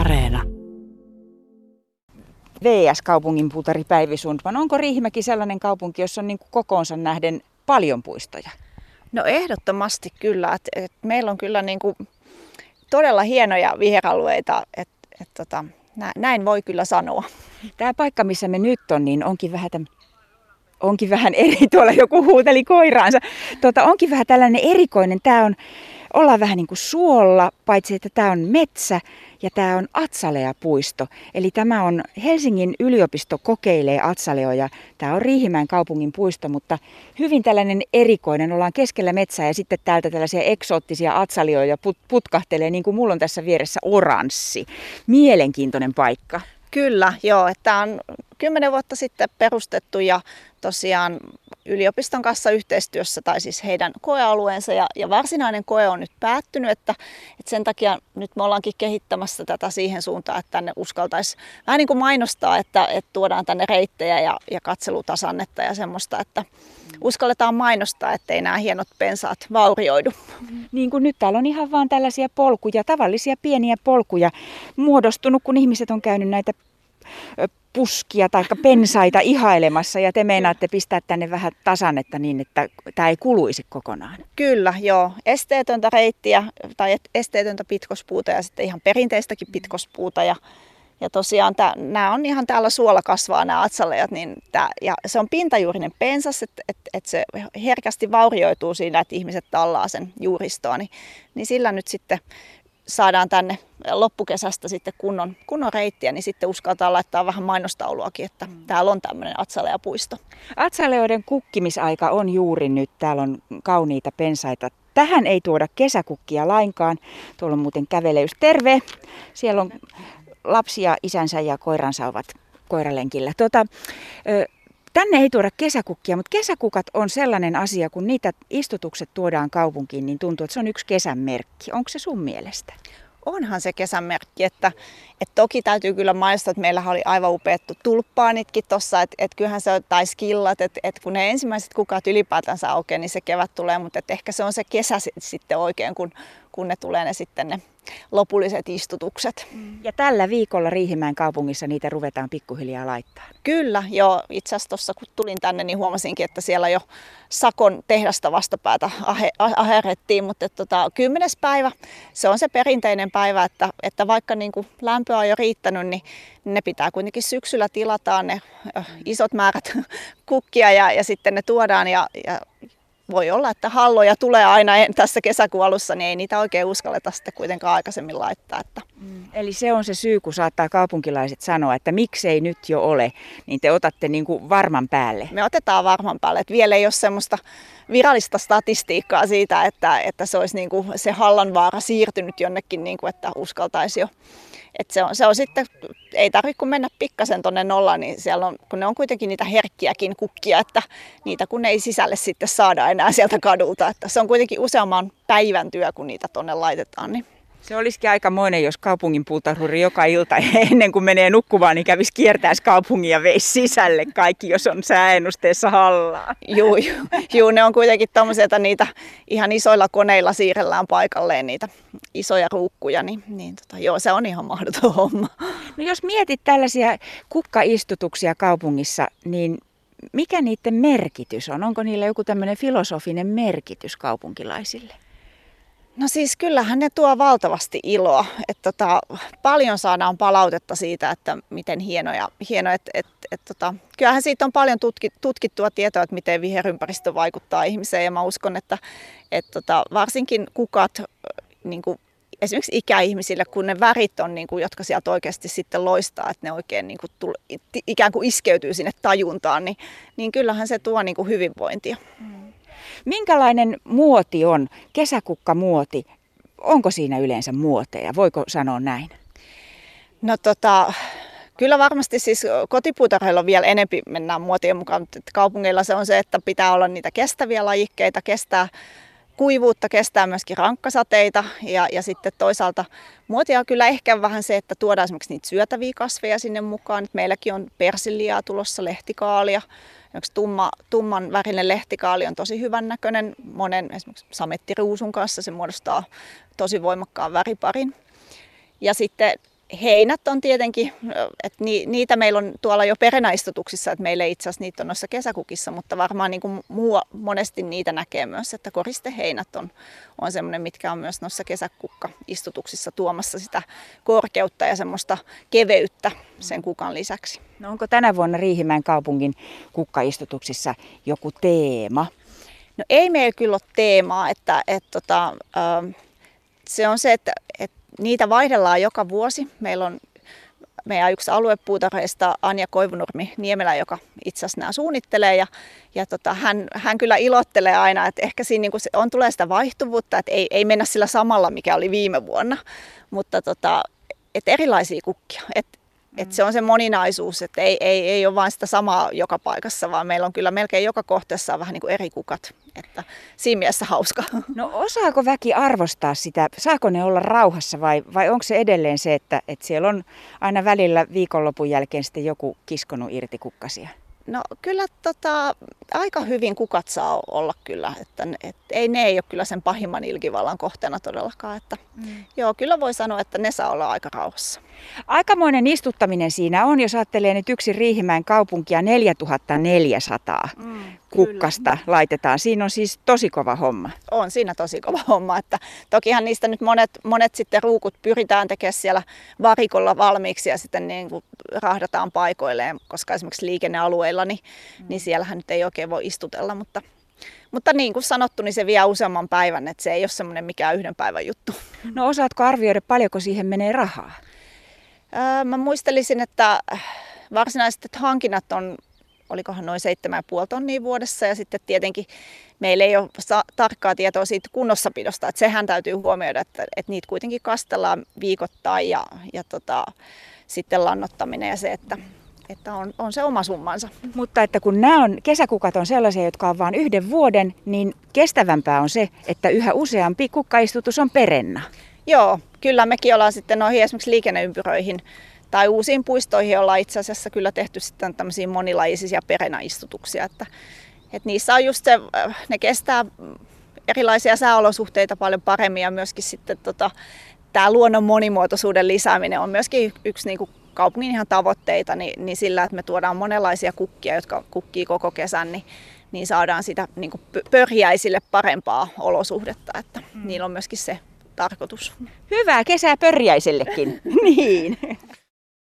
Areena. VS-kaupungin puutari Päivi Sundman. Onko Riihimäki sellainen kaupunki, jossa on niin kuin kokoonsa nähden paljon puistoja? No ehdottomasti kyllä. Et meillä on kyllä niin kuin todella hienoja viheralueita. Näin voi kyllä sanoa. Tämä paikka, missä me nyt on, niin onkin vähän eri. Tuolla joku huuteli koiraansa. Onkin vähän tällainen erikoinen. Ollaan vähän niin kuin suolla, paitsi että tämä on metsä ja tämä on Atsaleapuisto. Eli tämä on Helsingin yliopisto kokeilee Atsaleoja. Tämä on Riihimäen kaupungin puisto, mutta hyvin tällainen erikoinen. Ollaan keskellä metsää ja sitten täältä tällaisia eksoottisia atsaleoja putkahtelee, niin kuin mulla on tässä vieressä oranssi. Mielenkiintoinen paikka. Kyllä, joo. Tämä on 10 vuotta sitten perustettu ja tosiaan yliopiston kanssa yhteistyössä, tai siis heidän koealueensa, ja varsinainen koe on nyt päättynyt, että sen takia nyt me ollaankin kehittämässä tätä siihen suuntaan, että tänne uskaltaisi vähän niin kuin mainostaa, että tuodaan tänne reittejä ja katselutasannetta ja semmoista, että uskalletaan mainostaa, ettei nämä hienot pensaat vaurioidu. Niin kuin nyt täällä on ihan vaan tällaisia polkuja, tavallisia pieniä polkuja muodostunut, kun ihmiset on käynyt näitä puskia tai pensaita ihailemassa, ja te meinaatte pistää tänne vähän tasannetta niin, että tämä ei kuluisi kokonaan. Kyllä, joo. Esteetöntä reittiä tai esteetöntä pitkospuuta ja sitten ihan perinteistäkin pitkospuuta. Ja tosiaan nämä on ihan täällä suolla kasvaa nämä atsalejat, niin ja se on pintajuurinen pensas, että se herkästi vaurioituu siinä, että ihmiset tallaa sen juuristoa, niin sillä nyt sitten saadaan tänne loppukesästä sitten kunnon reittiä, niin sitten uskaltaa laittaa vähän mainostauluakin, että täällä on tämmöinen Atsaleapuisto. Atsaleoiden kukkimisaika on juuri nyt. Täällä on kauniita pensaita. Tähän ei tuoda kesäkukkia lainkaan. Tuolla on muuten käveleys. Terve! Siellä on lapsia, isänsä ja koiransa ovat koiralenkillä. Tänne ei tuoda kesäkukkia, mutta kesäkukat on sellainen asia, kun niitä istutukset tuodaan kaupunkiin, niin tuntuu, että se on yksi kesän merkki. Onko se sun mielestä? Onhan se kesän merkki, että toki täytyy kyllä mainostaa, että meillä oli aivan upeat tulppaanitkin tuossa, että kyllähän se on, tai skillat, että kun ne ensimmäiset kukat ylipäätänsä aukeaa, niin se kevät tulee, mutta ehkä se on se kesä sitten oikein, kun ne tulee ne lopulliset istutukset. Ja tällä viikolla Riihimäen kaupungissa niitä ruvetaan pikkuhiljaa laittaa. Kyllä, joo. Itse asiassa tuossa kun tulin tänne, niin huomasinkin, että siellä jo Sakon tehdasta vastapäätä aherrettiin, mutta 10. päivä, se on se perinteinen päivä, että vaikka niin kuin lämpöä on jo riittänyt, niin ne pitää kuitenkin syksyllä tilataan ne isot määrät kukkia ja sitten ne tuodaan ja voi olla, että halloja tulee aina tässä kesäkuun alussa, niin ei niitä oikein uskalleta sitten kuitenkaan aikaisemmin laittaa. Eli se on se syy, kun saattaa kaupunkilaiset sanoa, että miksei nyt jo ole, niin te otatte niin kuin varman päälle. Me otetaan varman päälle, että vielä ei ole semmoista virallista statistiikkaa siitä, että se olisi niin kuin se Hallanvaara siirtynyt jonnekin, niin kuin, että uskaltaisi jo. Että se on sitten, ei tarvitse kun mennä pikkasen tuonne nollaan, niin siellä on, kun ne on kuitenkin niitä herkkiäkin kukkia, että niitä kun ei sisälle sitten saada enää sieltä kadulta. Että se on kuitenkin useamman päivän työ, kun niitä tuonne laitetaan. Niin. Se olisikin aikamoinen, jos kaupungin puutarhuri joka ilta ennen kuin menee nukkumaan, niin kävisi kiertäisi kaupungin ja veisi sisälle kaikki, jos on sääennusteessa hallaa. Juu, ne on kuitenkin tommosia, että niitä ihan isoilla koneilla siirrellään paikalleen niitä isoja ruukkuja, niin, se on ihan mahdoton homma. No jos mietit tällaisia kukkaistutuksia kaupungissa, niin mikä niiden merkitys on? Onko niillä joku tämmöinen filosofinen merkitys kaupunkilaisille? No siis kyllähän ne tuo valtavasti iloa. Paljon saadaan palautetta siitä, että miten hienoja kyllähän siitä on paljon tutkittua tietoa, että miten viherympäristö vaikuttaa ihmiseen. Ja mä uskon, että varsinkin kukat niin kuin esimerkiksi ikäihmisille, kun ne värit on, niin kuin, jotka sieltä oikeasti sitten loistaa, että ne oikein niin kuin ikään kuin iskeytyy sinne tajuntaan, niin kyllähän se tuo niin kuin hyvinvointia. Minkälainen muoti on? Kesäkukkamuoti. Onko siinä yleensä muoteja? Voiko sanoa näin? No kyllä varmasti siis kotipuutarheilla on vielä enempi mennään muotien mukaan, mutta kaupungeilla se on se, että pitää olla niitä kestäviä lajikkeita, kestää kuivuutta, kestää myöskin rankkasateita ja sitten toisaalta muotia on kyllä ehkä vähän se, että tuodaan esimerkiksi niitä syötäviä kasveja sinne mukaan. Meilläkin on persiljaa tulossa, lehtikaalia. Tumman värinen lehtikaali on tosi hyvän näköinen. Monen esimerkiksi samettiruusun kanssa se muodostaa tosi voimakkaan väriparin. Ja sitten Heinät on tietenkin, että niitä meillä on tuolla jo perenäistutuksissa, että meillä itse asiassa niitä on noissa kesäkukissa, mutta varmaan niin kuin monesti niitä näkee myös, että koristeheinät on semmoinen, mitkä on myös noissa kesäkukkaistutuksissa tuomassa sitä korkeutta ja semmoista keveyttä sen kukan lisäksi. No onko tänä vuonna Riihimäen kaupungin kukkaistutuksissa joku teema? No ei meillä kyllä ole teemaa, se on se, että niitä vaihdellaan joka vuosi. Meillä on meidän yksi aluepuutarheista Anja Koivunurmi-Niemelä, joka itse asiassa nämä suunnittelee. Hän kyllä ilottelee aina, että ehkä siinä niin tulee sitä vaihtuvuutta, että ei mennä sillä samalla, mikä oli viime vuonna. Mutta et erilaisia kukkia. Et se on se moninaisuus, että ei ole vain sitä samaa joka paikassa, vaan meillä on kyllä melkein joka kohteessa vähän niin kuin eri kukat. Että siinä mielessä hauska. No osaako väki arvostaa sitä? Saako ne olla rauhassa vai onko se edelleen se, että siellä on aina välillä viikonlopun jälkeen sitten joku kiskonut irti kukkasia? No kyllä aika hyvin kukat saa olla kyllä, että ei ne ole kyllä sen pahimman ilkivallan kohteena todellakaan. Joo, kyllä voi sanoa, että ne saa olla aika rauhassa. Aikamoinen istuttaminen siinä on, jos ajattelee nyt yksin Riihimäen kaupunkia 4400 kukkasta laitetaan. Siinä on siis tosi kova homma. On siinä tosi kova homma, että tokihan niistä nyt monet sitten ruukut pyritään tekemään siellä varikolla valmiiksi ja sitten niin kuin rahdataan paikoilleen, koska esimerkiksi liikennealueilla niin siellähän nyt ei oikein voi istutella, mutta niin kuin sanottu, niin se vie useamman päivän, että se ei ole semmoinen mikään yhden päivän juttu. No osaatko arvioida, paljonko siihen menee rahaa? Mä muistelisin, että varsinaiset hankinnat on, olikohan noin 7,5 tonnia vuodessa, ja sitten tietenkin meillä ei ole tarkkaa tietoa siitä kunnossapidosta, että sehän täytyy huomioida, että niitä kuitenkin kastellaan viikoittain ja sitten lannottaminen ja se, että on se oma summansa. Mutta että kun nämä on, kesäkukat on sellaisia, jotka on vain yhden vuoden, niin kestävämpää on se, että yhä useampi kukkaistutus on perenna. Joo, kyllä mekin ollaan sitten noihin esimerkiksi liikenneympyröihin tai uusiin puistoihin ollaan itse asiassa kyllä tehty sitten tämmöisiä monilajisia perenäistutuksia, että niissä on just se, ne kestää erilaisia sääolosuhteita paljon paremmin ja myöskin sitten tämä luonnon monimuotoisuuden lisääminen on myöskin yksi niin kuin kaupungin ihan tavoitteita, niin sillä, että me tuodaan monenlaisia kukkia, jotka kukkii koko kesän, niin saadaan sitä niin kuin pörjäisille parempaa olosuhdetta, että niillä on myöskin se tarkoitus. Hyvää kesää pörjäisellekin. Niin.